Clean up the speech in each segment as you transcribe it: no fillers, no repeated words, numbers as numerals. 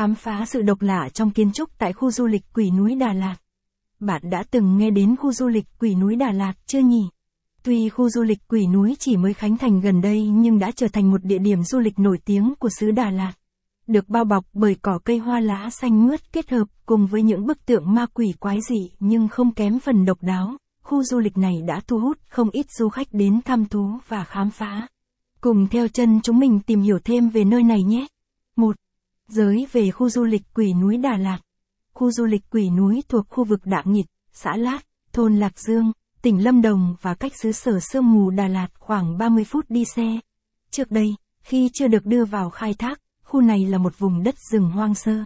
khám phá sự độc lạ trong kiến trúc tại khu du lịch Quỷ Núi Đà Lạt. Bạn đã từng nghe đến khu du lịch Quỷ Núi Đà Lạt chưa nhỉ? Tuy khu du lịch Quỷ Núi chỉ mới khánh thành gần đây nhưng đã trở thành một địa điểm du lịch nổi tiếng của xứ Đà Lạt. Được bao bọc bởi cỏ cây hoa lá xanh mướt kết hợp cùng với những bức tượng ma quỷ quái dị nhưng không kém phần độc đáo, khu du lịch này đã thu hút không ít du khách đến thăm thú và khám phá. Cùng theo chân chúng mình tìm hiểu thêm về nơi này nhé. 1. Giới về khu du lịch Quỷ Núi Đà Lạt. Khu du lịch Quỷ Núi thuộc khu vực Đạ Nghịt, xã Lát, thôn Lạc Dương, tỉnh Lâm Đồng và cách xứ sở sương mù Đà Lạt khoảng 30 phút đi xe. Trước đây, khi chưa được đưa vào khai thác, khu này là một vùng đất rừng hoang sơ.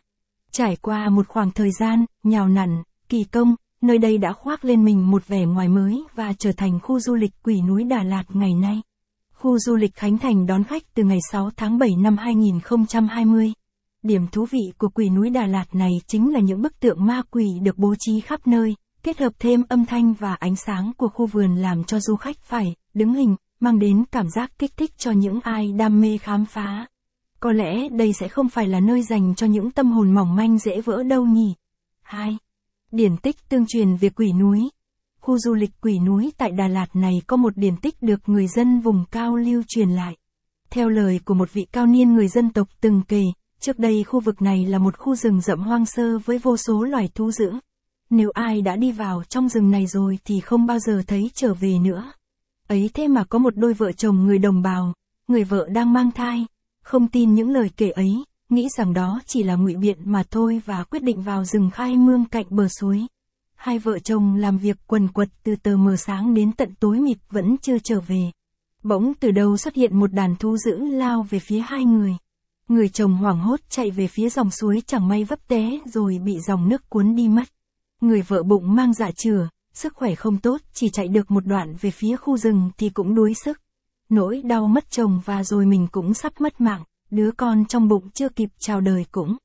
Trải qua một khoảng thời gian nhào nặn, kỳ công, nơi đây đã khoác lên mình một vẻ ngoài mới và trở thành khu du lịch Quỷ Núi Đà Lạt ngày nay. Khu du lịch khánh thành đón khách từ ngày 6 tháng 7 năm 2020. Điểm thú vị của Quỷ Núi Đà Lạt này chính là những bức tượng ma quỷ được bố trí khắp nơi, kết hợp thêm âm thanh và ánh sáng của khu vườn làm cho du khách phải đứng hình, mang đến cảm giác kích thích cho những ai đam mê khám phá. Có lẽ đây sẽ không phải là nơi dành cho những tâm hồn mỏng manh dễ vỡ đâu nhỉ. 2. Điển tích tương truyền về Quỷ Núi. Khu du lịch Quỷ Núi tại Đà Lạt này có một điển tích được người dân vùng cao lưu truyền lại. Theo lời của một vị cao niên người dân tộc từng kể, trước đây khu vực này là một khu rừng rậm hoang sơ với vô số loài thú dữ. Nếu ai đã đi vào trong rừng này rồi thì không bao giờ thấy trở về nữa. Ấy thế mà có một đôi vợ chồng người đồng bào, người vợ đang mang thai, không tin những lời kể ấy, nghĩ rằng đó chỉ là ngụy biện mà thôi và quyết định vào rừng khai mương cạnh bờ suối. Hai vợ chồng làm việc quần quật từ tờ mờ sáng đến tận tối mịt vẫn chưa trở về. Bỗng từ đâu xuất hiện một đàn thú dữ lao về phía hai người. Người chồng hoảng hốt chạy về phía dòng suối chẳng may vấp té rồi bị dòng nước cuốn đi mất. Người vợ bụng mang dạ chửa, sức khỏe không tốt, chỉ chạy được một đoạn về phía khu rừng thì cũng đuối sức. Nỗi đau mất chồng và rồi mình cũng sắp mất mạng, đứa con trong bụng chưa kịp chào đời cũng